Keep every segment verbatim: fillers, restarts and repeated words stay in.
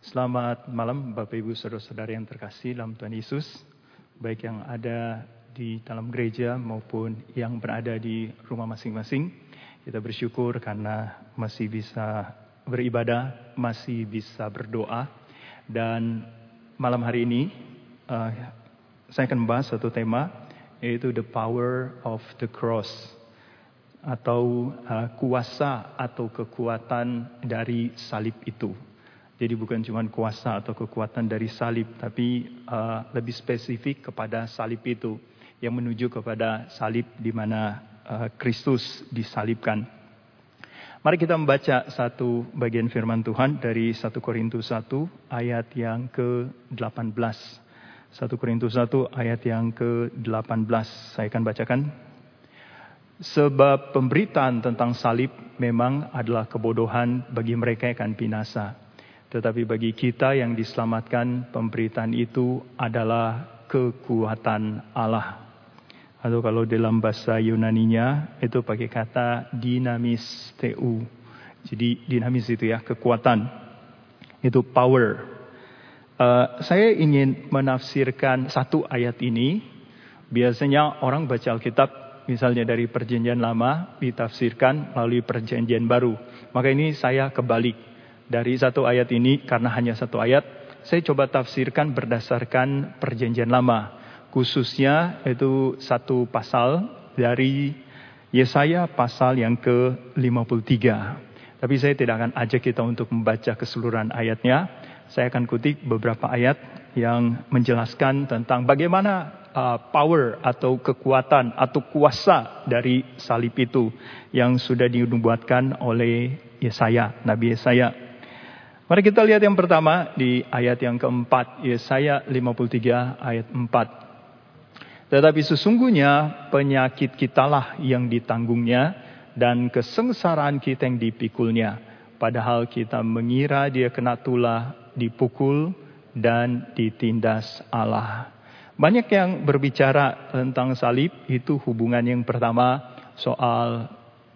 Selamat malam Bapak Ibu Saudara-saudara yang terkasih dalam Tuhan Yesus, baik yang ada di dalam gereja maupun yang berada di rumah masing-masing. Kita bersyukur karena masih bisa beribadah, masih bisa berdoa. Dan malam hari ini uh, saya akan membahas satu tema, yaitu The Power of the Cross, atau uh, kuasa atau kekuatan dari salib itu. Jadi bukan cuma kuasa atau kekuatan dari salib, tapi uh, lebih spesifik kepada salib itu, yang menuju kepada salib di mana uh, Kristus disalibkan. Mari kita membaca satu bagian firman Tuhan dari satu Korintus satu ayat yang ke delapan belas. satu Korintus satu ayat yang ke delapan belas, saya akan bacakan. Sebab pemberitaan tentang salib memang adalah kebodohan bagi mereka yang akan binasa. Tetapi bagi kita yang diselamatkan, pemberitaan itu adalah kekuatan Allah. Atau kalau dalam bahasa Yunaninya, itu pakai kata dinamis, T U. Jadi dinamis itu ya, kekuatan. Itu power. Uh, saya ingin menafsirkan satu ayat ini. Biasanya orang baca Alkitab, misalnya dari Perjanjian Lama, ditafsirkan melalui Perjanjian Baru. Maka ini saya kebalik. Dari satu ayat ini, karena hanya satu ayat, saya coba tafsirkan berdasarkan Perjanjian Lama. Khususnya itu satu pasal dari Yesaya pasal yang ke lima puluh tiga. Tapi saya tidak akan ajak kita untuk membaca keseluruhan ayatnya. Saya akan kutip beberapa ayat yang menjelaskan tentang bagaimana uh, power atau kekuatan atau kuasa dari salib itu yang sudah dinubuatkan oleh Yesaya, Nabi Yesaya. Mari kita lihat yang pertama di ayat yang keempat, Yesaya lima puluh tiga ayat empat. Tetapi sesungguhnya penyakit kitalah yang ditanggungnya dan kesengsaraan kita yang dipikulnya. Padahal kita mengira dia kena tulah, dipukul dan ditindas Allah. Banyak yang berbicara tentang salib itu hubungan yang pertama soal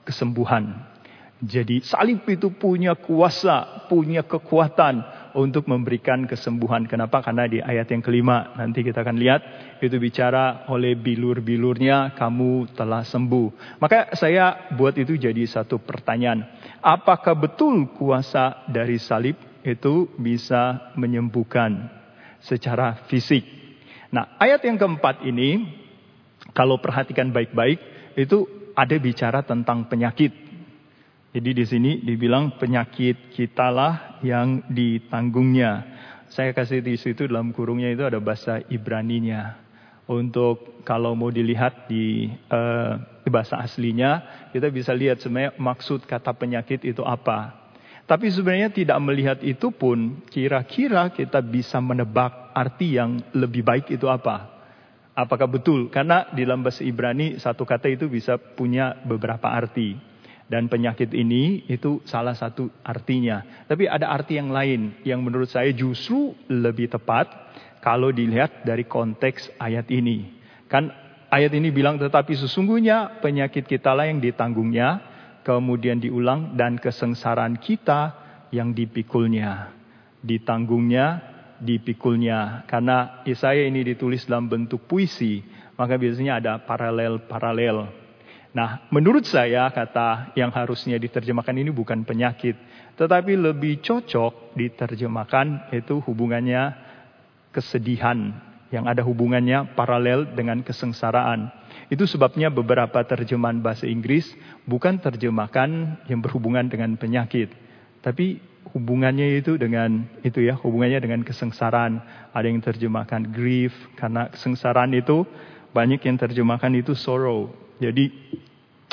kesembuhan. Jadi salib itu punya kuasa, punya kekuatan untuk memberikan kesembuhan. Kenapa? Karena di ayat yang kelima, nanti kita akan lihat, itu bicara oleh bilur-bilurnya kamu telah sembuh. Maka saya buat itu jadi satu pertanyaan. Apakah betul kuasa dari salib itu bisa menyembuhkan secara fisik? Nah, ayat yang keempat ini, kalau perhatikan baik-baik, itu ada bicara tentang penyakit. Jadi di sini dibilang penyakit kitalah yang ditanggungnya. Saya kasih di situ dalam kurungnya itu ada bahasa Ibraninya. Untuk kalau mau dilihat di uh, bahasa aslinya, kita bisa lihat sebenarnya maksud kata penyakit itu apa. Tapi sebenarnya tidak melihat itu pun, kira-kira kita bisa menebak arti yang lebih baik itu apa. Apakah betul? Karena di dalam bahasa Ibrani satu kata itu bisa punya beberapa arti. Dan penyakit ini itu salah satu artinya. Tapi ada arti yang lain yang menurut saya justru lebih tepat kalau dilihat dari konteks ayat ini. Kan ayat ini bilang tetapi sesungguhnya penyakit kitalah yang ditanggungnya, kemudian diulang dan kesengsaraan kita yang dipikulnya. Ditanggungnya, dipikulnya. Karena Yesaya ini ditulis dalam bentuk puisi, maka biasanya ada paralel-paralel. Nah, menurut saya kata yang harusnya diterjemahkan ini bukan penyakit. Tetapi lebih cocok diterjemahkan itu hubungannya kesedihan. Yang ada hubungannya paralel dengan kesengsaraan. Itu sebabnya beberapa terjemahan bahasa Inggris bukan terjemahkan yang berhubungan dengan penyakit. Tapi hubungannya itu dengan itu ya, hubungannya dengan kesengsaraan. Ada yang terjemahkan grief karena kesengsaraan itu, banyak yang terjemahkan itu sorrow. Jadi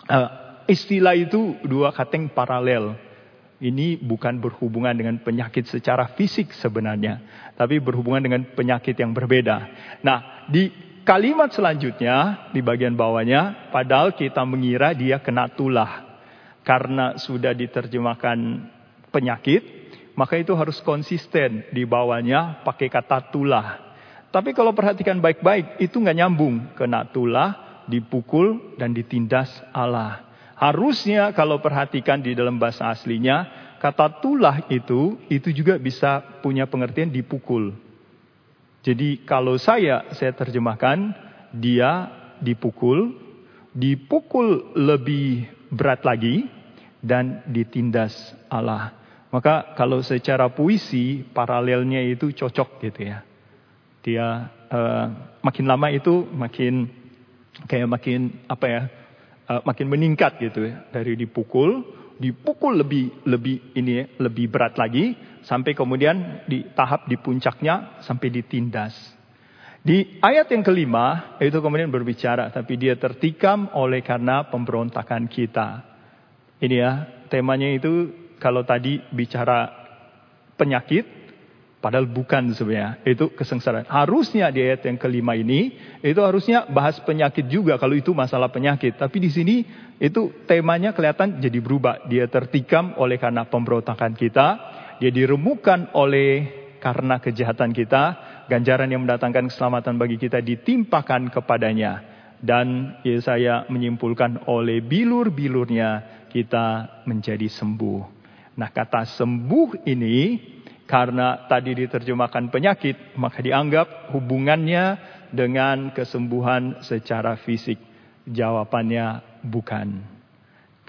uh, istilah itu dua kata yang paralel. Ini bukan berhubungan dengan penyakit secara fisik sebenarnya, tapi berhubungan dengan penyakit yang berbeda. Nah, di kalimat selanjutnya di bagian bawahnya, padahal kita mengira dia kena tulah. Karena sudah diterjemahkan penyakit, maka itu harus konsisten di bawahnya pakai kata tulah. Tapi kalau perhatikan baik-baik, itu nggak nyambung. Kena tulah, dipukul dan ditindas Allah. Harusnya kalau perhatikan di dalam bahasa aslinya, Kata tulah itu, itu juga bisa punya pengertian dipukul. Jadi kalau saya, saya terjemahkan, dia dipukul, dipukul lebih berat lagi, dan ditindas Allah. Maka kalau secara puisi, paralelnya itu cocok gitu ya. Dia uh, makin lama itu makin, kayak makin apa ya, uh, makin meningkat gitu ya. Dari dipukul, dipukul lebih lebih ini lebih berat lagi sampai kemudian di tahap di puncaknya sampai ditindas. Di ayat yang kelima itu kemudian berbicara, tapi dia tertikam oleh karena pemberontakan kita. Ini ya temanya itu, kalau tadi bicara penyakit padahal bukan sebenarnya, itu kesengsaraan. Harusnya di ayat yang kelima ini itu harusnya bahas penyakit juga kalau itu masalah penyakit, tapi di sini itu temanya kelihatan jadi berubah. Dia tertikam oleh karena pemberontakan kita. Dia diremukkan oleh karena kejahatan kita. Ganjaran yang mendatangkan keselamatan bagi kita ditimpakan kepadanya. Dan Yesaya menyimpulkan oleh bilur-bilurnya kita menjadi sembuh. Nah, kata sembuh ini karena tadi diterjemahkan penyakit, maka dianggap hubungannya dengan kesembuhan secara fisik. Jawabannya bukan.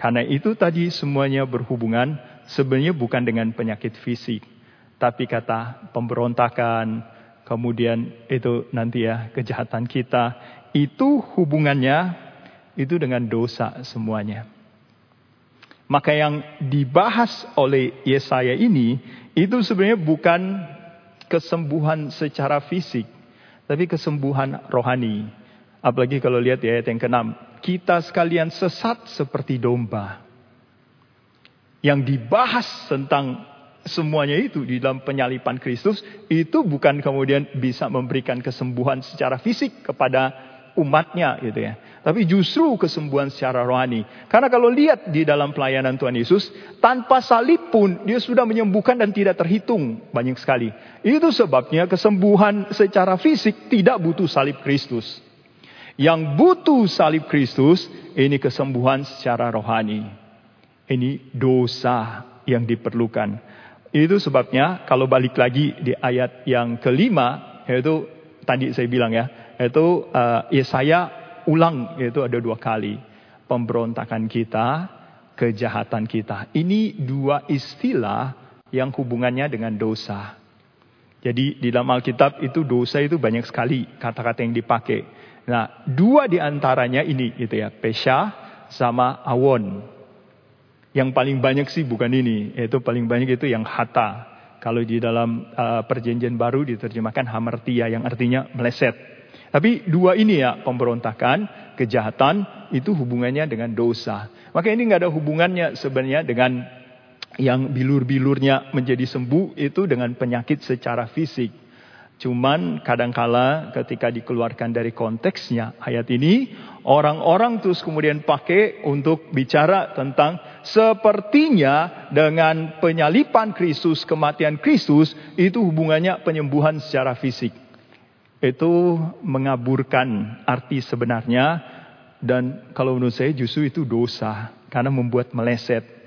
Karena itu tadi semuanya berhubungan sebenarnya bukan dengan penyakit fisik. Tapi kata pemberontakan, kemudian itu nanti ya kejahatan kita. Itu hubungannya itu dengan dosa semuanya. Maka yang dibahas oleh Yesaya ini itu sebenarnya bukan kesembuhan secara fisik. Tapi kesembuhan rohani. Apalagi kalau lihat di ayat yang keenam. Kita sekalian sesat seperti domba. Yang dibahas tentang semuanya itu di dalam penyalipan Kristus, itu bukan kemudian bisa memberikan kesembuhan secara fisik kepada umatnya gitu ya. Tapi justru kesembuhan secara rohani. Karena kalau lihat di dalam pelayanan Tuhan Yesus, tanpa salib pun dia sudah menyembuhkan dan tidak terhitung banyak sekali. Itu sebabnya kesembuhan secara fisik tidak butuh salib Kristus. Yang butuh salib Kristus, ini kesembuhan secara rohani. Ini dosa yang diperlukan. Itu sebabnya kalau balik lagi di ayat yang kelima, yaitu tadi saya bilang ya, yaitu uh, Yesaya ulang, yaitu ada dua kali. Pemberontakan kita, kejahatan kita. Ini dua istilah yang hubungannya dengan dosa. Jadi di dalam Alkitab itu dosa itu banyak sekali kata-kata yang dipakai. Nah, dua di antaranya ini gitu ya, pesha sama awon. Yang paling banyak sih bukan ini, yaitu paling banyak itu yang hata. Kalau di dalam uh, Perjanjian Baru diterjemahkan hamartia, yang artinya meleset. Tapi dua ini ya, pemberontakan, kejahatan, itu hubungannya dengan dosa. Maka ini nggak ada hubungannya sebenarnya dengan yang bilur-bilurnya menjadi sembuh itu dengan penyakit secara fisik. Cuman kadangkala ketika dikeluarkan dari konteksnya ayat ini, orang-orang terus kemudian pakai untuk bicara tentang sepertinya dengan penyalipan Kristus, kematian Kristus, itu hubungannya penyembuhan secara fisik. Itu mengaburkan arti sebenarnya, dan kalau menurut saya justru itu dosa karena membuat meleset.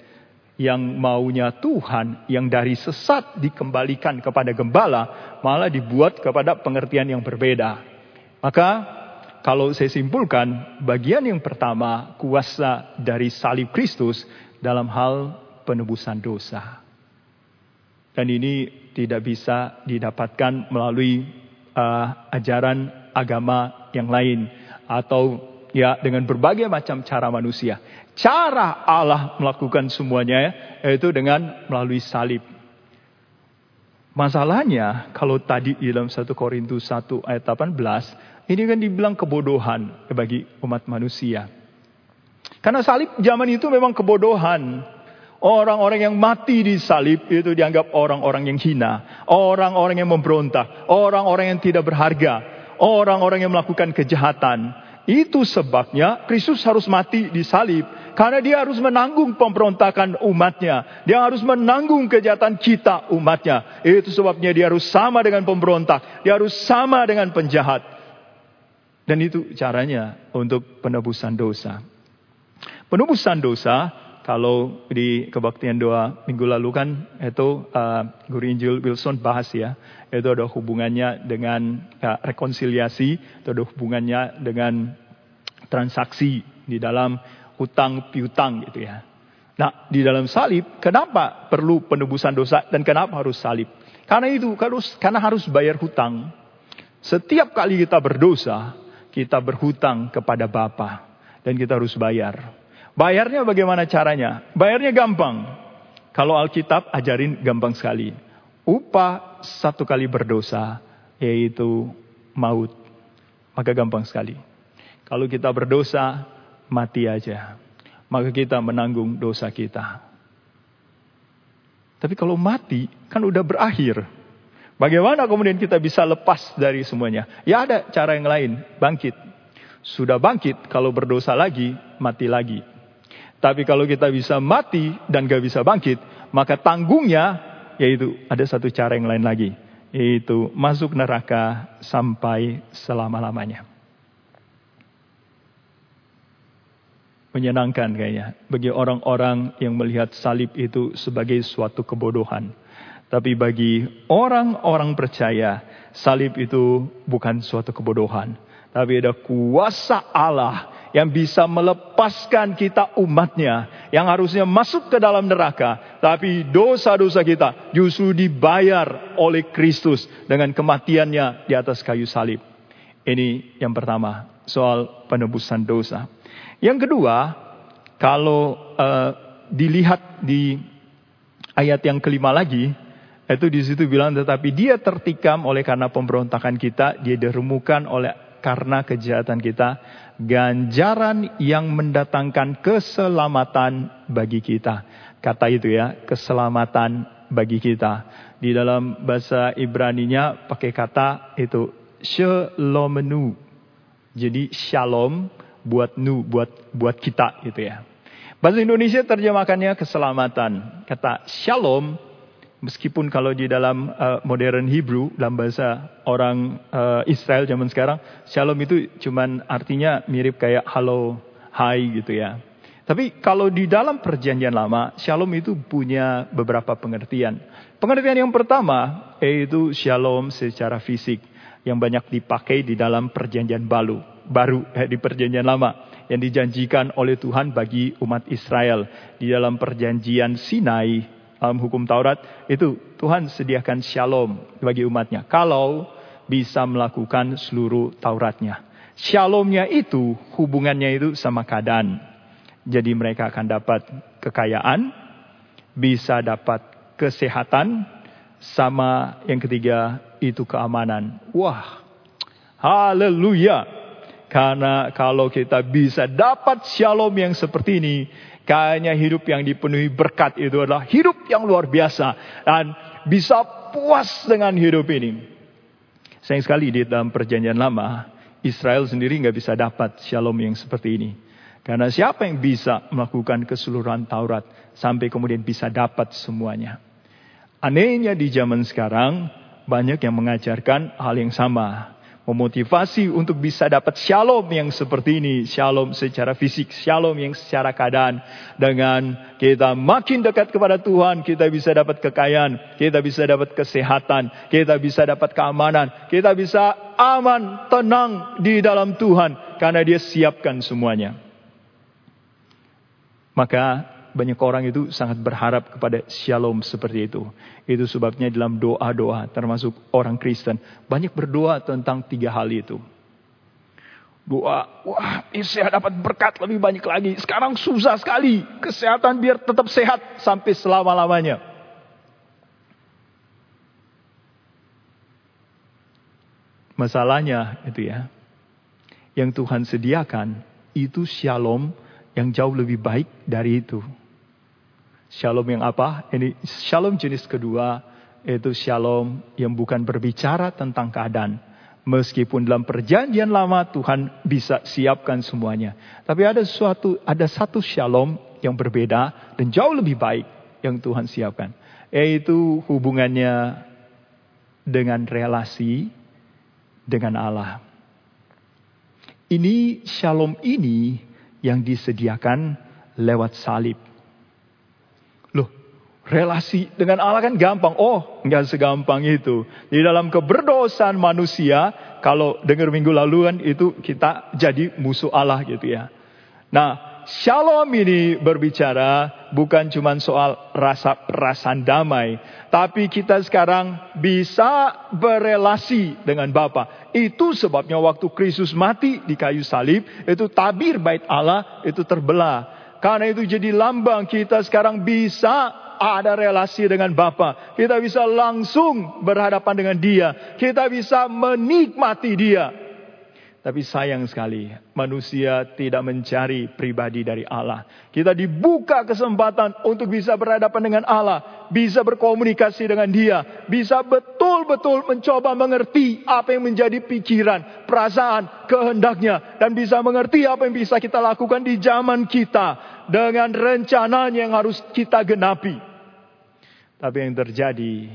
Yang maunya Tuhan, yang dari sesat dikembalikan kepada gembala, malah dibuat kepada pengertian yang berbeda. Maka kalau saya simpulkan, bagian yang pertama kuasa dari salib Kristus dalam hal penebusan dosa. Dan ini tidak bisa didapatkan melalui uh, ajaran agama yang lain. Atau ya dengan berbagai macam cara manusia. Cara Allah melakukan semuanya yaitu dengan melalui salib. Masalahnya kalau tadi dalam satu Korintus satu ayat delapan belas. Ini kan dibilang kebodohan bagi umat manusia. Karena salib zaman itu memang kebodohan. Orang-orang yang mati di salib itu dianggap orang-orang yang hina. Orang-orang yang memberontak. Orang-orang yang tidak berharga. Orang-orang yang melakukan kejahatan. Itu sebabnya Kristus harus mati di salib. Karena dia harus menanggung pemberontakan umatnya. Dia harus menanggung kejahatan kita umatnya. Itu sebabnya dia harus sama dengan pemberontak. Dia harus sama dengan penjahat. Dan itu caranya untuk penebusan dosa. Penebusan dosa Kalau di kebaktian doa minggu lalu kan, itu uh, Guru Injil Wilson bahas ya. Itu ada hubungannya dengan uh, rekonsiliasi, itu ada hubungannya dengan transaksi di dalam hutang piutang gitu ya. Nah, di dalam salib, kenapa perlu penebusan dosa dan kenapa harus salib? Karena itu, karena harus bayar hutang. Setiap kali kita berdosa, kita berhutang kepada Bapa dan kita harus bayar. Bayarnya bagaimana caranya? Bayarnya gampang. Kalau Alkitab ajarin gampang sekali. Upah satu kali berdosa, yaitu maut. Maka gampang sekali. Kalau kita berdosa, mati aja. Maka kita menanggung dosa kita. Tapi kalau mati, kan udah berakhir. Bagaimana kemudian kita bisa lepas dari semuanya? Ya ada cara yang lain, bangkit. Sudah bangkit, kalau berdosa lagi, mati lagi. Tapi kalau kita bisa mati dan gak bisa bangkit, maka tanggungnya, yaitu ada satu cara yang lain lagi. Yaitu masuk neraka sampai selama-lamanya. Menyenangkan kayaknya bagi orang-orang yang melihat salib itu sebagai suatu kebodohan. Tapi bagi orang-orang percaya, salib itu bukan suatu kebodohan. Tapi ada kuasa Allah yang bisa melepaskan kita umatnya. Yang harusnya masuk ke dalam neraka. Tapi dosa-dosa kita justru dibayar oleh Kristus. Dengan kematiannya di atas kayu salib. Ini yang pertama. Soal penebusan dosa. Yang kedua. Kalau uh, dilihat di ayat yang kelima lagi. Itu di situ bilang tetapi dia tertikam oleh karena pemberontakan kita. Dia diremukan oleh karena kejahatan kita, ganjaran yang mendatangkan keselamatan bagi kita. Kata itu ya, keselamatan bagi kita. Di dalam bahasa Ibraninya pakai kata itu shalomenu. Jadi shalom buat nu, buat buat kita gitu ya. Bahasa Indonesia terjemahkannya keselamatan. Kata shalom, meskipun kalau di dalam uh, modern Hebrew, dalam bahasa orang uh, Israel zaman sekarang, shalom itu cuman artinya mirip kayak halo, hai gitu ya. Tapi kalau di dalam perjanjian lama, shalom itu punya beberapa pengertian. Pengertian yang pertama, yaitu shalom secara fisik. Yang banyak dipakai di dalam perjanjian baru, baru eh, di perjanjian lama. Yang dijanjikan oleh Tuhan bagi umat Israel. Di dalam perjanjian Sinai, dalam hukum Taurat itu Tuhan sediakan shalom bagi umatnya. Kalau bisa melakukan seluruh Tauratnya. Shalomnya itu hubungannya itu sama keadaan. Jadi mereka akan dapat kekayaan. Bisa dapat kesehatan. Sama yang ketiga itu keamanan. Wah. Haleluya. Karena kalau kita bisa dapat shalom yang seperti ini. Kayaknya hidup yang dipenuhi berkat itu adalah hidup yang luar biasa. Dan bisa puas dengan hidup ini. Sayang sekali di dalam perjanjian lama, Israel sendiri gak bisa dapat shalom yang seperti ini. Karena siapa yang bisa melakukan keseluruhan Taurat sampai kemudian bisa dapat semuanya. Anehnya di zaman sekarang, banyak yang mengajarkan hal yang sama. Memotivasi untuk bisa dapat shalom yang seperti ini. Shalom secara fisik. Shalom yang secara keadaan. Dengan kita makin dekat kepada Tuhan. Kita bisa dapat kekayaan. Kita bisa dapat kesehatan. Kita bisa dapat keamanan. Kita bisa aman, tenang di dalam Tuhan. Karena dia siapkan semuanya. Maka banyak orang itu sangat berharap kepada shalom seperti itu. Itu sebabnya dalam doa-doa termasuk orang Kristen. Banyak berdoa tentang tiga hal itu. Doa, wah saya dapat berkat lebih banyak lagi. Sekarang susah sekali. Kesehatan biar tetap sehat sampai selama-lamanya. Masalahnya itu ya. Yang Tuhan sediakan itu shalom yang jauh lebih baik dari itu. Shalom yang apa? Ini shalom jenis kedua, yaitu shalom yang bukan berbicara tentang keadaan. Meskipun dalam perjanjian lama Tuhan bisa siapkan semuanya. Tapi ada suatu, ada satu shalom yang berbeda dan jauh lebih baik yang Tuhan siapkan. Yaitu hubungannya dengan relasi dengan Allah. Ini shalom ini yang disediakan lewat salib. Relasi dengan Allah kan gampang. Oh, enggak segampang itu. Di dalam keberdosaan manusia, kalau dengar minggu lalu kan itu kita jadi musuh Allah gitu ya. Nah, shalom ini berbicara bukan cuma soal rasa perasaan damai. Tapi kita sekarang bisa berelasi dengan Bapa. Itu sebabnya waktu Kristus mati di kayu salib, itu tabir bait Allah itu terbelah. Karena itu jadi lambang kita sekarang bisa ada relasi dengan Bapa. Kita bisa langsung berhadapan dengan Dia. Kita bisa menikmati Dia. Tapi sayang sekali, manusia tidak mencari pribadi dari Allah. Kita dibuka kesempatan untuk bisa berhadapan dengan Allah, bisa berkomunikasi dengan Dia, bisa betul-betul mencoba mengerti apa yang menjadi pikiran, perasaan, kehendaknya, dan bisa mengerti apa yang bisa kita lakukan di zaman kita dengan rencananya yang harus kita genapi. Tapi yang terjadi,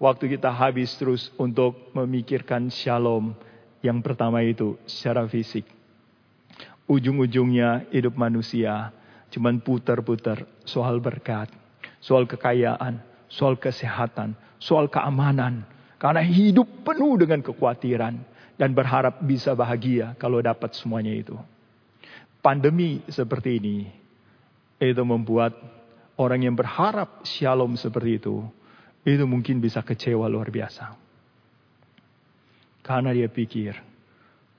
waktu kita habis terus untuk memikirkan shalom. Yang pertama itu secara fisik. Ujung-ujungnya hidup manusia cuman putar-putar soal berkat, soal kekayaan, soal kesehatan, soal keamanan. Karena hidup penuh dengan kekhawatiran dan berharap bisa bahagia kalau dapat semuanya itu. Pandemi seperti ini itu membuat orang yang berharap shalom seperti itu itu mungkin bisa kecewa luar biasa. Karena dia pikir,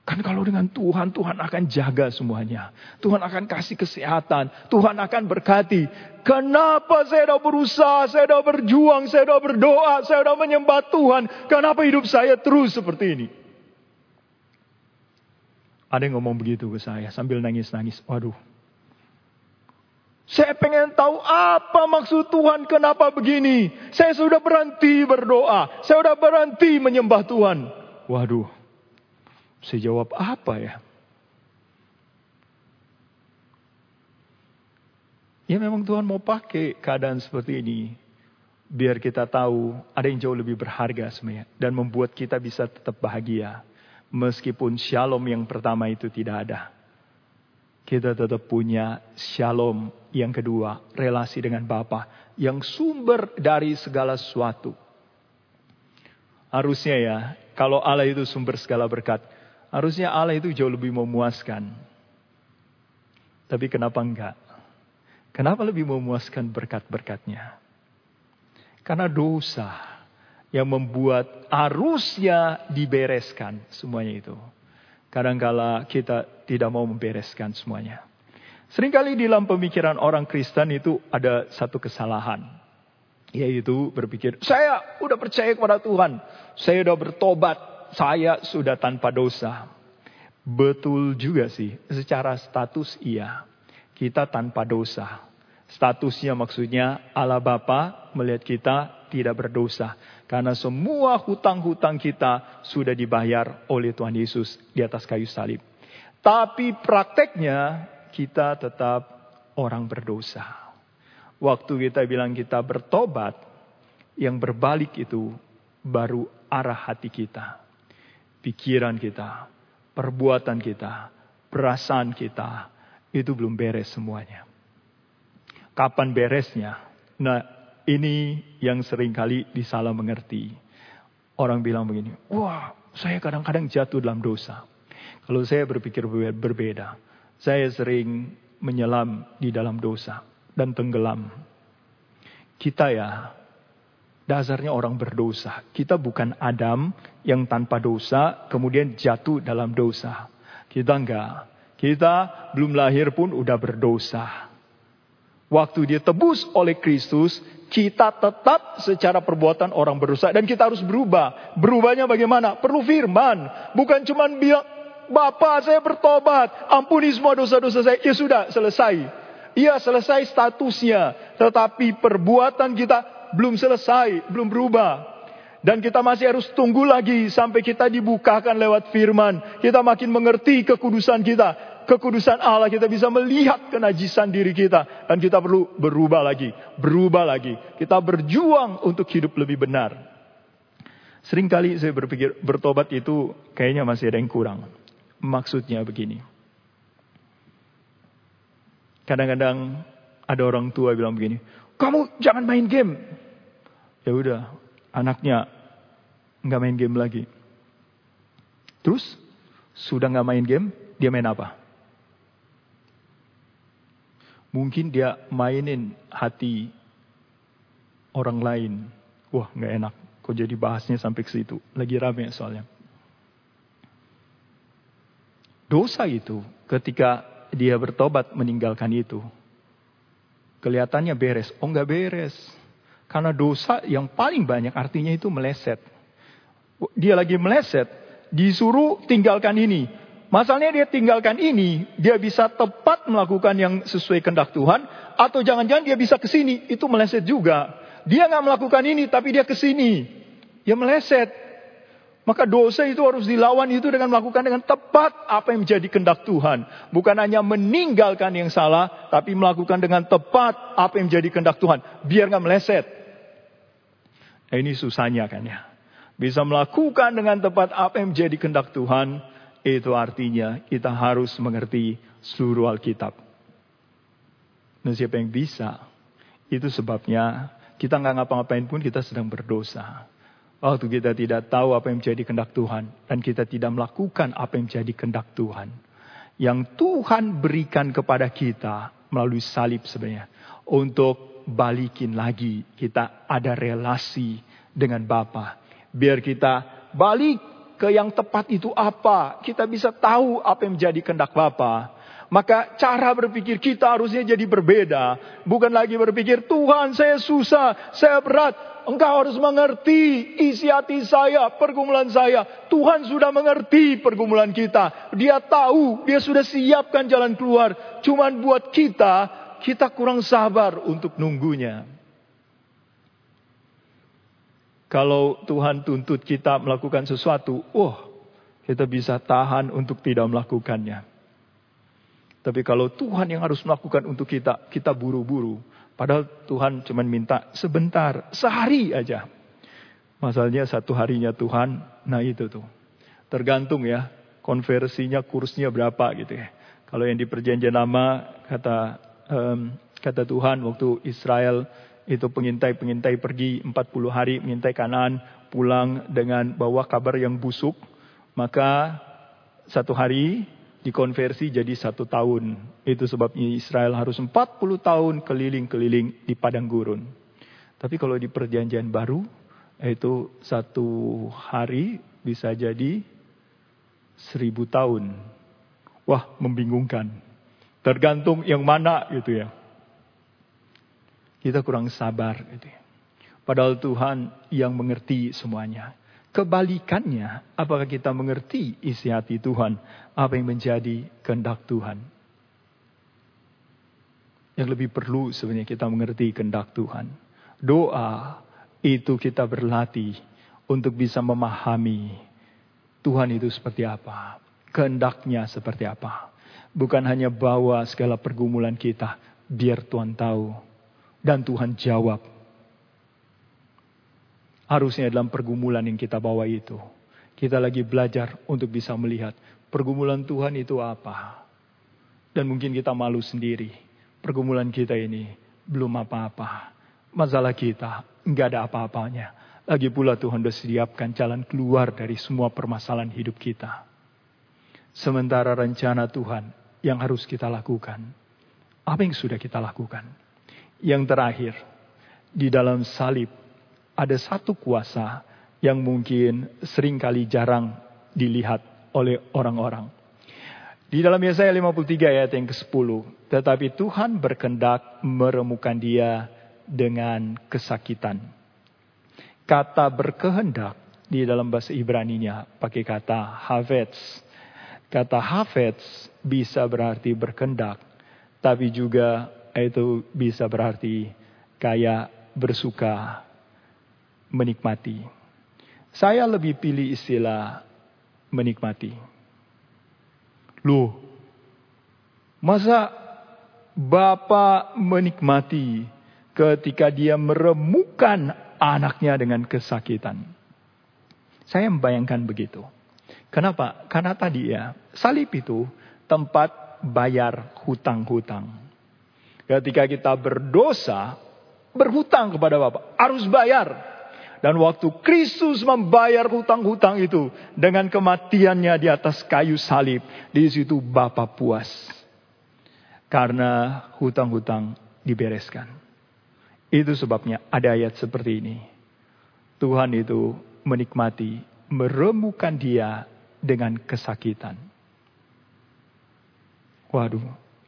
kan kalau dengan Tuhan, Tuhan akan jaga semuanya. Tuhan akan kasih kesehatan. Tuhan akan berkati. Kenapa saya sudah berusaha, saya sudah berjuang, saya sudah berdoa, saya sudah menyembah Tuhan. Kenapa hidup saya terus seperti ini? Ada yang ngomong begitu ke saya sambil nangis-nangis. Waduh, saya pengen tahu apa maksud Tuhan kenapa begini. Saya sudah berhenti berdoa. Saya sudah berhenti menyembah Tuhan. Waduh, saya jawab apa ya? Ya memang Tuhan mau pakai keadaan seperti ini. Biar kita tahu ada yang jauh lebih berharga sebenarnya. Dan membuat kita bisa tetap bahagia. Meskipun shalom yang pertama itu tidak ada. Kita tetap punya shalom yang kedua. Relasi dengan Bapa. Yang sumber dari segala sesuatu. Harusnya ya. Kalau Allah itu sumber segala berkat, harusnya Allah itu jauh lebih memuaskan. Tapi kenapa enggak? Kenapa lebih memuaskan berkat-berkatnya? Karena dosa yang membuat arusnya dibereskan semuanya itu. Kadangkala kita tidak mau membereskan semuanya. Seringkali di dalam pemikiran orang Kristen itu ada satu kesalahan. Yaitu berpikir, saya sudah percaya kepada Tuhan. Saya sudah bertobat. Saya sudah tanpa dosa. Betul juga sih. Secara status iya. Kita tanpa dosa. Statusnya maksudnya Allah Bapa melihat kita tidak berdosa. Karena semua hutang-hutang kita sudah dibayar oleh Tuhan Yesus di atas kayu salib. Tapi prakteknya kita tetap orang berdosa. Waktu kita bilang kita bertobat, yang berbalik itu baru arah hati kita. Pikiran kita, perbuatan kita, perasaan kita, itu belum beres semuanya. Kapan beresnya? Nah, ini yang seringkali disalah mengerti. Orang bilang begini, wah saya kadang-kadang jatuh dalam dosa. Kalau saya berpikir berbeda, saya sering menyelam di dalam dosa. Dan tenggelam. Kita ya. Dasarnya orang berdosa. Kita bukan Adam yang tanpa dosa. Kemudian jatuh dalam dosa. Kita enggak. Kita belum lahir pun udah berdosa. Waktu dia tebus oleh Kristus. Kita tetap secara perbuatan orang berdosa. Dan kita harus berubah. Berubahnya bagaimana? Perlu firman. Bukan cuma bilang. Bapa saya bertobat. Ampuni semua dosa-dosa saya. Ya sudah selesai. Iya selesai statusnya. Tetapi perbuatan kita belum selesai. Belum berubah. Dan kita masih harus tunggu lagi. Sampai kita dibukakan lewat firman. Kita makin mengerti kekudusan kita. Kekudusan Allah. Kita bisa melihat kenajisan diri kita. Dan kita perlu berubah lagi. Berubah lagi. Kita berjuang untuk hidup lebih benar. Seringkali saya berpikir bertobat itu kayaknya masih ada yang kurang. Maksudnya begini. Kadang-kadang ada orang tua bilang begini, kamu jangan main game. Ya udah, anaknya nggak main game lagi. Terus sudah nggak main game, dia main apa? Mungkin dia mainin hati orang lain. Wah, nggak enak. Kok jadi bahasnya sampai ke situ? Lagi rame soalnya. Dosa itu ketika dia bertobat meninggalkan itu, kelihatannya beres. Oh, nggak beres. Karena dosa yang paling banyak artinya itu meleset. Dia lagi meleset, disuruh tinggalkan ini. Masalahnya dia tinggalkan ini, dia bisa tepat melakukan yang sesuai kehendak Tuhan, atau jangan-jangan dia bisa kesini, itu meleset juga. Dia nggak melakukan ini, tapi dia kesini, dia meleset. Maka dosa itu harus dilawan itu dengan melakukan dengan tepat apa yang menjadi kehendak Tuhan. Bukan hanya meninggalkan yang salah, tapi melakukan dengan tepat apa yang menjadi kehendak Tuhan, biar nggak meleset. Nah, ini susahnya kan ya. Bisa melakukan dengan tepat apa yang menjadi kehendak Tuhan. Itu artinya kita harus mengerti seluruh Alkitab. Dan siapa yang bisa? Itu sebabnya kita nggak ngapa-ngapain pun kita sedang berdosa. Waktu kita tidak tahu apa yang menjadi kehendak Tuhan. Dan kita tidak melakukan apa yang menjadi kehendak Tuhan. Yang Tuhan berikan kepada kita melalui salib sebenarnya. Untuk balikin lagi kita ada relasi dengan Bapa. Biar kita balik ke yang tepat itu apa? Kita bisa tahu apa yang menjadi kehendak Bapa. Maka cara berpikir kita harusnya jadi berbeda. Bukan lagi berpikir, Tuhan saya susah, saya berat. Engkau harus mengerti isi hati saya, pergumulan saya. Tuhan sudah mengerti pergumulan kita. Dia tahu, dia sudah siapkan jalan keluar. Cuman buat kita, kita kurang sabar untuk nunggunya. Kalau Tuhan tuntut kita melakukan sesuatu, wah, kita bisa tahan untuk tidak melakukannya. Tapi kalau Tuhan yang harus melakukan untuk kita, kita buru-buru. Padahal Tuhan cuma minta sebentar, sehari aja. Masalahnya satu harinya Tuhan, nah itu tuh. Tergantung ya, konversinya kursnya berapa gitu ya. Kalau yang di Perjanjian Lama, kata, um, kata Tuhan waktu Israel, itu pengintai-pengintai pergi empat puluh hari mengintai Kanaan, pulang dengan bawa kabar yang busuk. Maka satu hari dikonversi jadi satu tahun. Itu sebabnya Israel harus empat puluh tahun keliling-keliling di padang gurun. Tapi kalau di Perjanjian Baru, itu satu hari bisa jadi seribu tahun. Wah, membingungkan. Tergantung yang mana gitu ya. Kita kurang sabar. Gitu. Padahal Tuhan yang mengerti semuanya. Kebalikannya, apakah kita mengerti isi hati Tuhan? Apa yang menjadi kehendak Tuhan? Yang lebih perlu sebenarnya kita mengerti kehendak Tuhan. Doa itu kita berlatih untuk bisa memahami Tuhan itu seperti apa. Kehendaknya seperti apa. Bukan hanya bawa segala pergumulan kita biar Tuhan tahu. Dan Tuhan jawab. Harusnya dalam pergumulan yang kita bawa itu. Kita lagi belajar untuk bisa melihat. Pergumulan Tuhan itu apa? Dan mungkin kita malu sendiri. Pergumulan kita ini belum apa-apa. Masalah kita enggak ada apa-apanya. Lagi pula Tuhan sudah siapkan jalan keluar dari semua permasalahan hidup kita. Sementara rencana Tuhan yang harus kita lakukan. Apa yang sudah kita lakukan? Yang terakhir, di dalam salib ada satu kuasa yang mungkin seringkali jarang dilihat oleh orang-orang. Di dalam Yesaya lima puluh tiga ayat yang kesepuluh, tetapi Tuhan berkendak meremukan dia dengan kesakitan. Kata berkehendak di dalam bahasa Ibraninya pakai kata havets. Kata havets bisa berarti berkendak, tapi juga itu bisa berarti kayak bersuka, menikmati. Saya lebih pilih istilah menikmati. Loh, masa Bapa menikmati ketika dia meremukan anaknya dengan kesakitan? Saya membayangkan begitu. Kenapa? Karena tadi ya, salib itu tempat bayar hutang-hutang. Ketika kita berdosa, berhutang kepada Bapa, harus bayar. Dan waktu Kristus membayar hutang-hutang itu dengan kematiannya di atas kayu salib, di situ Bapa puas. Karena hutang-hutang dibereskan. Itu sebabnya ada ayat seperti ini. Tuhan itu menikmati, meremukan dia dengan kesakitan. Waduh,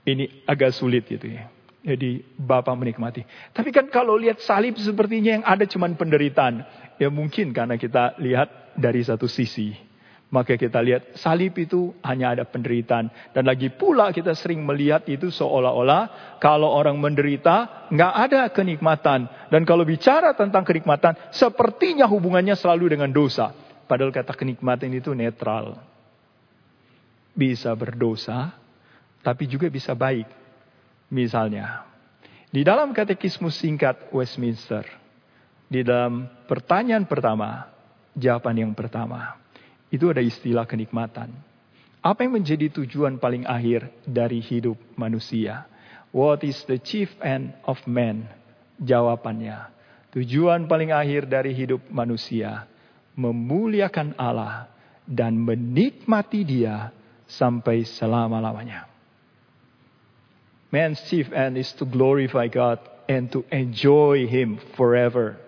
ini agak sulit gitu ya. Jadi Bapa menikmati. Tapi kan kalau lihat salib sepertinya yang ada cuman penderitaan. Ya mungkin karena kita lihat dari satu sisi. Maka kita lihat salib itu hanya ada penderitaan. Dan lagi pula kita sering melihat itu seolah-olah kalau orang menderita gak ada kenikmatan. Dan kalau bicara tentang kenikmatan sepertinya hubungannya selalu dengan dosa. Padahal kata kenikmatan itu netral. Bisa berdosa tapi juga bisa baik. Misalnya, di dalam katekismus singkat Westminster, di dalam pertanyaan pertama, jawaban yang pertama, itu ada istilah kenikmatan. Apa yang menjadi tujuan paling akhir dari hidup manusia? What is the chief end of man? Jawabannya, tujuan paling akhir dari hidup manusia, memuliakan Allah dan menikmati Dia sampai selama-lamanya. Man's chief end is to glorify God and to enjoy Him forever.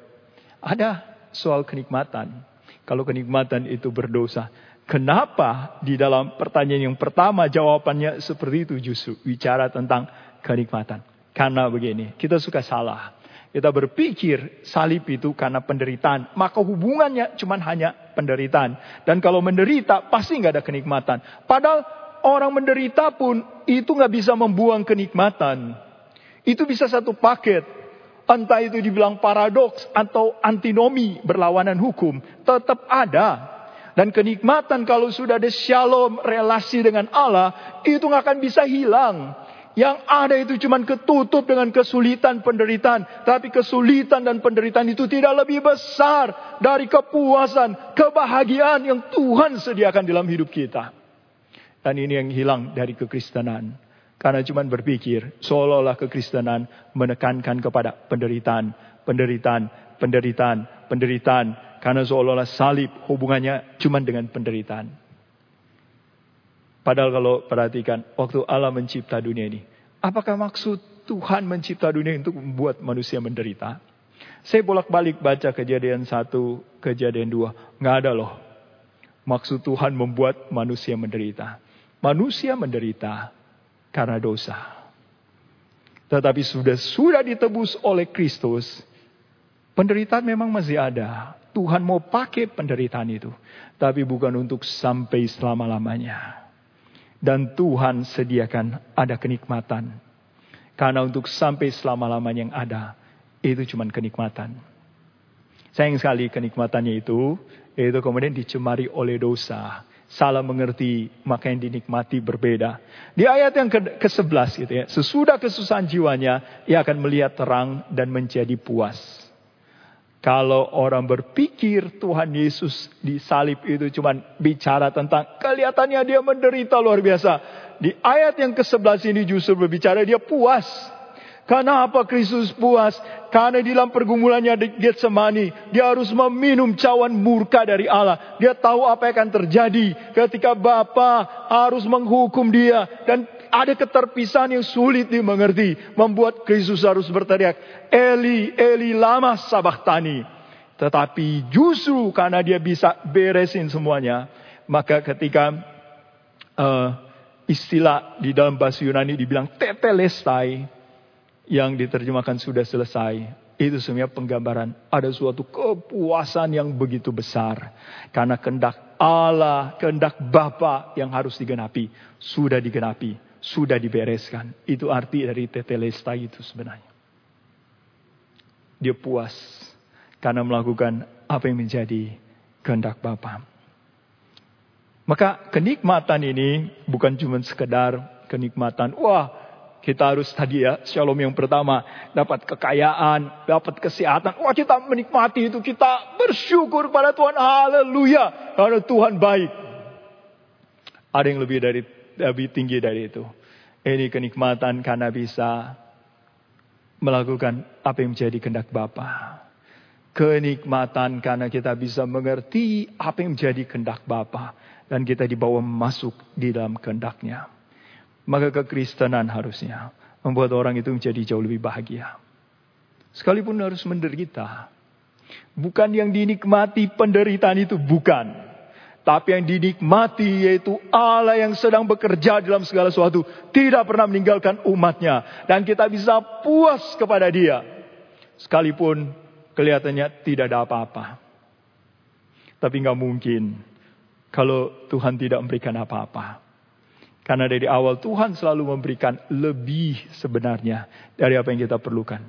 Ada soal kenikmatan. Kalau kenikmatan itu berdosa. Kenapa di dalam pertanyaan yang pertama jawabannya seperti itu justru. Bicara tentang kenikmatan. Karena begini, kita suka salah. Kita berpikir salib itu karena penderitaan. Maka hubungannya cuma hanya penderitaan. Dan kalau menderita pasti gak ada kenikmatan. Padahal orang menderita pun itu gak bisa membuang kenikmatan. Itu bisa satu paket. Entah itu dibilang paradoks atau antinomi berlawanan hukum. Tetap ada. Dan kenikmatan kalau sudah ada shalom relasi dengan Allah. Itu gak akan bisa hilang. Yang ada itu cuma ketutup dengan kesulitan penderitaan. Tapi kesulitan dan penderitaan itu tidak lebih besar dari kepuasan, kebahagiaan yang Tuhan sediakan dalam hidup kita. Dan ini yang hilang dari kekristenan. Karena cuma berpikir seolah-olah kekristenan menekankan kepada penderitaan, penderitaan, penderitaan, penderitaan. Karena seolah-olah salib hubungannya cuma dengan penderitaan. Padahal kalau perhatikan waktu Allah mencipta dunia ini. Apakah maksud Tuhan mencipta dunia untuk membuat manusia menderita? Saya bolak-balik baca kejadian satu, kejadian dua. Nggak ada loh. Maksud Tuhan membuat manusia menderita. Manusia menderita karena dosa. Tetapi sudah sudah ditebus oleh Kristus. Penderitaan memang masih ada. Tuhan mau pakai penderitaan itu. Tapi bukan untuk sampai selama-lamanya. Dan Tuhan sediakan ada kenikmatan. Karena untuk sampai selama-lamanya yang ada. Itu cuma kenikmatan. Sayang sekali kenikmatannya itu. Itu kemudian dicemari oleh dosa. Salah mengerti, maka yang dinikmati berbeda. Di ayat yang kesebelas gitu ya, sesudah kesusahan jiwanya, ia akan melihat terang dan menjadi puas. Kalau orang berpikir Tuhan Yesus di salib itu cuma bicara tentang kelihatannya dia menderita luar biasa. Di ayat yang kesebelas ini justru berbicara dia puas. Karena apa Kristus puas? Karena di dalam pergumulannya di Getsemani, dia harus meminum cawan murka dari Allah. Dia tahu apa yang akan terjadi ketika Bapa harus menghukum dia. Dan ada keterpisahan yang sulit dimengerti. Membuat Kristus harus berteriak, Eli, Eli lama sabachtani. Tetapi justru karena dia bisa beresin semuanya. Maka ketika uh, istilah di dalam bahasa Yunani dibilang tetelestai. Yang diterjemahkan sudah selesai. Itu sebenarnya penggambaran. Ada suatu kepuasan yang begitu besar. Karena kehendak Allah, kehendak Bapa yang harus digenapi. Sudah digenapi. Sudah dibereskan. Itu arti dari tetelestai itu sebenarnya. Dia puas. Karena melakukan apa yang menjadi kehendak Bapa. Maka kenikmatan ini bukan cuma sekedar kenikmatan. Wah. Kita harus tadi ya, shalom yang pertama. Dapat kekayaan, dapat kesehatan. Wah kita menikmati itu, kita bersyukur pada Tuhan. Haleluya, karena Tuhan baik. Ada yang lebih dari lebih tinggi dari itu. Ini kenikmatan karena bisa melakukan apa yang menjadi kehendak Bapa. Kenikmatan karena kita bisa mengerti apa yang menjadi kehendak Bapa dan kita dibawa masuk di dalam kehendak-Nya. Maka kekristenan harusnya membuat orang itu menjadi jauh lebih bahagia. Sekalipun harus menderita. Bukan yang dinikmati penderitaan itu, bukan. Tapi yang dinikmati yaitu Allah yang sedang bekerja dalam segala sesuatu. Tidak pernah meninggalkan umat-Nya. Dan kita bisa puas kepada Dia. Sekalipun kelihatannya tidak ada apa-apa. Tapi gak mungkin kalau Tuhan tidak memberikan apa-apa. Karena dari awal Tuhan selalu memberikan lebih sebenarnya dari apa yang kita perlukan.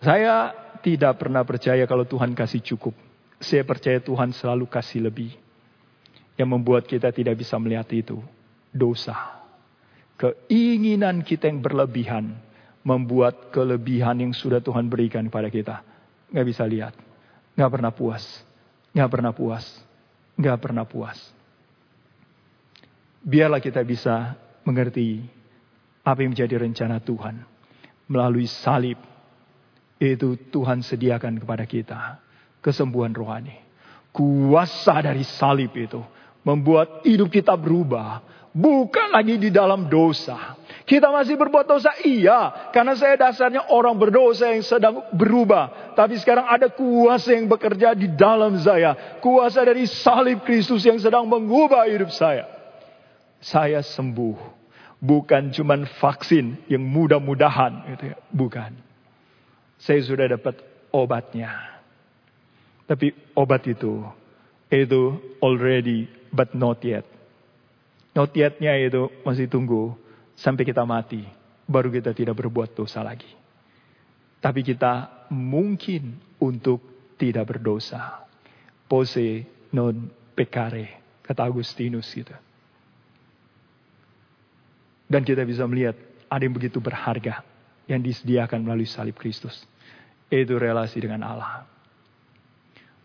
Saya tidak pernah percaya kalau Tuhan kasih cukup. Saya percaya Tuhan selalu kasih lebih. Yang membuat kita tidak bisa melihat itu, dosa. Keinginan kita yang berlebihan membuat kelebihan yang sudah Tuhan berikan kepada kita nggak bisa lihat, nggak pernah puas, nggak pernah puas, nggak pernah puas. Biarlah kita bisa mengerti apa yang menjadi rencana Tuhan melalui salib. Itu Tuhan sediakan kepada kita kesembuhan rohani. Kuasa dari salib itu membuat hidup kita berubah. Bukan lagi di dalam dosa. Kita masih berbuat dosa, iya. Karena saya dasarnya orang berdosa yang sedang berubah. Tapi sekarang ada kuasa yang bekerja di dalam saya. Kuasa dari salib Kristus yang sedang mengubah hidup saya. Saya sembuh. Bukan cuma vaksin yang mudah-mudahan. Gitu ya. Bukan. Saya sudah dapat obatnya. Tapi obat itu, itu already but not yet. Not yet-nya itu masih tunggu sampai kita mati. Baru kita tidak berbuat dosa lagi. Tapi kita mungkin untuk tidak berdosa. Posse non peccare, kata Agustinus gitu. Dan kita bisa melihat ada yang begitu berharga yang disediakan melalui salib Kristus. Itu relasi dengan Allah.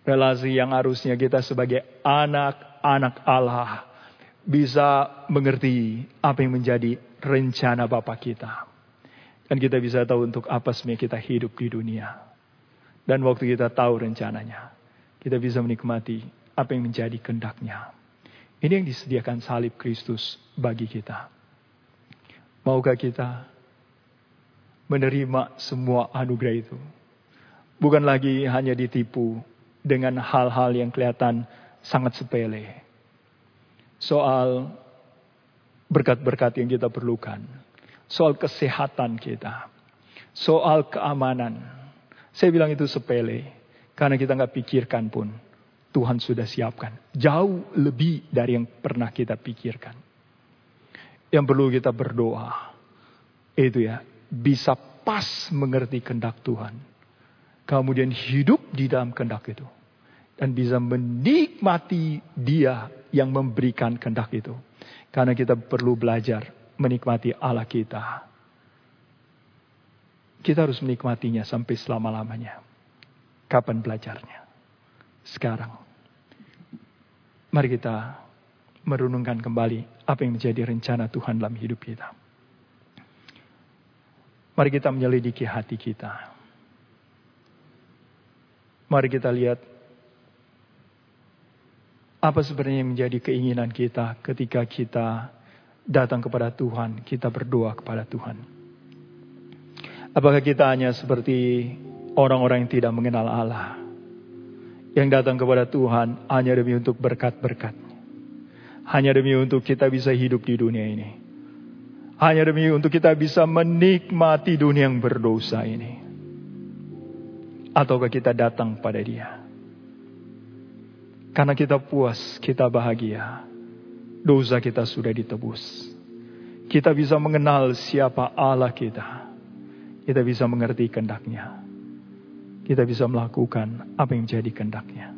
Relasi yang harusnya kita sebagai anak-anak Allah bisa mengerti apa yang menjadi rencana Bapa kita. Dan kita bisa tahu untuk apa sebenarnya kita hidup di dunia. Dan waktu kita tahu rencananya, kita bisa menikmati apa yang menjadi kehendak-Nya. Ini yang disediakan salib Kristus bagi kita. Maukah kita menerima semua anugerah itu? Bukan lagi hanya ditipu dengan hal-hal yang kelihatan sangat sepele. Soal berkat-berkat yang kita perlukan. Soal kesehatan kita. Soal keamanan. Saya bilang itu sepele. Karena kita nggak pikirkan pun. Tuhan sudah siapkan. Jauh lebih dari yang pernah kita pikirkan. Yang perlu kita berdoa. Itu ya. Bisa pas mengerti kehendak Tuhan. Kemudian hidup di dalam kehendak itu. Dan bisa menikmati Dia yang memberikan kehendak itu. Karena kita perlu belajar menikmati Allah kita. Kita harus menikmatinya sampai selama-lamanya. Kapan belajarnya? Sekarang. Mari kita merenungkan kembali apa yang menjadi rencana Tuhan dalam hidup kita. Mari kita menyelidiki hati kita. Mari kita lihat apa sebenarnya menjadi keinginan kita ketika kita datang kepada Tuhan, kita berdoa kepada Tuhan. Apakah kita hanya seperti orang-orang yang tidak mengenal Allah, yang datang kepada Tuhan hanya demi untuk berkat-berkat, hanya demi untuk kita bisa hidup di dunia ini, hanya demi untuk kita bisa menikmati dunia yang berdosa ini? Ataukah kita datang pada Dia karena kita puas, kita bahagia. Dosa kita sudah ditebus. Kita bisa mengenal siapa Allah kita. Kita bisa mengerti kehendak-Nya. Kita bisa melakukan apa yang menjadi kehendak-Nya.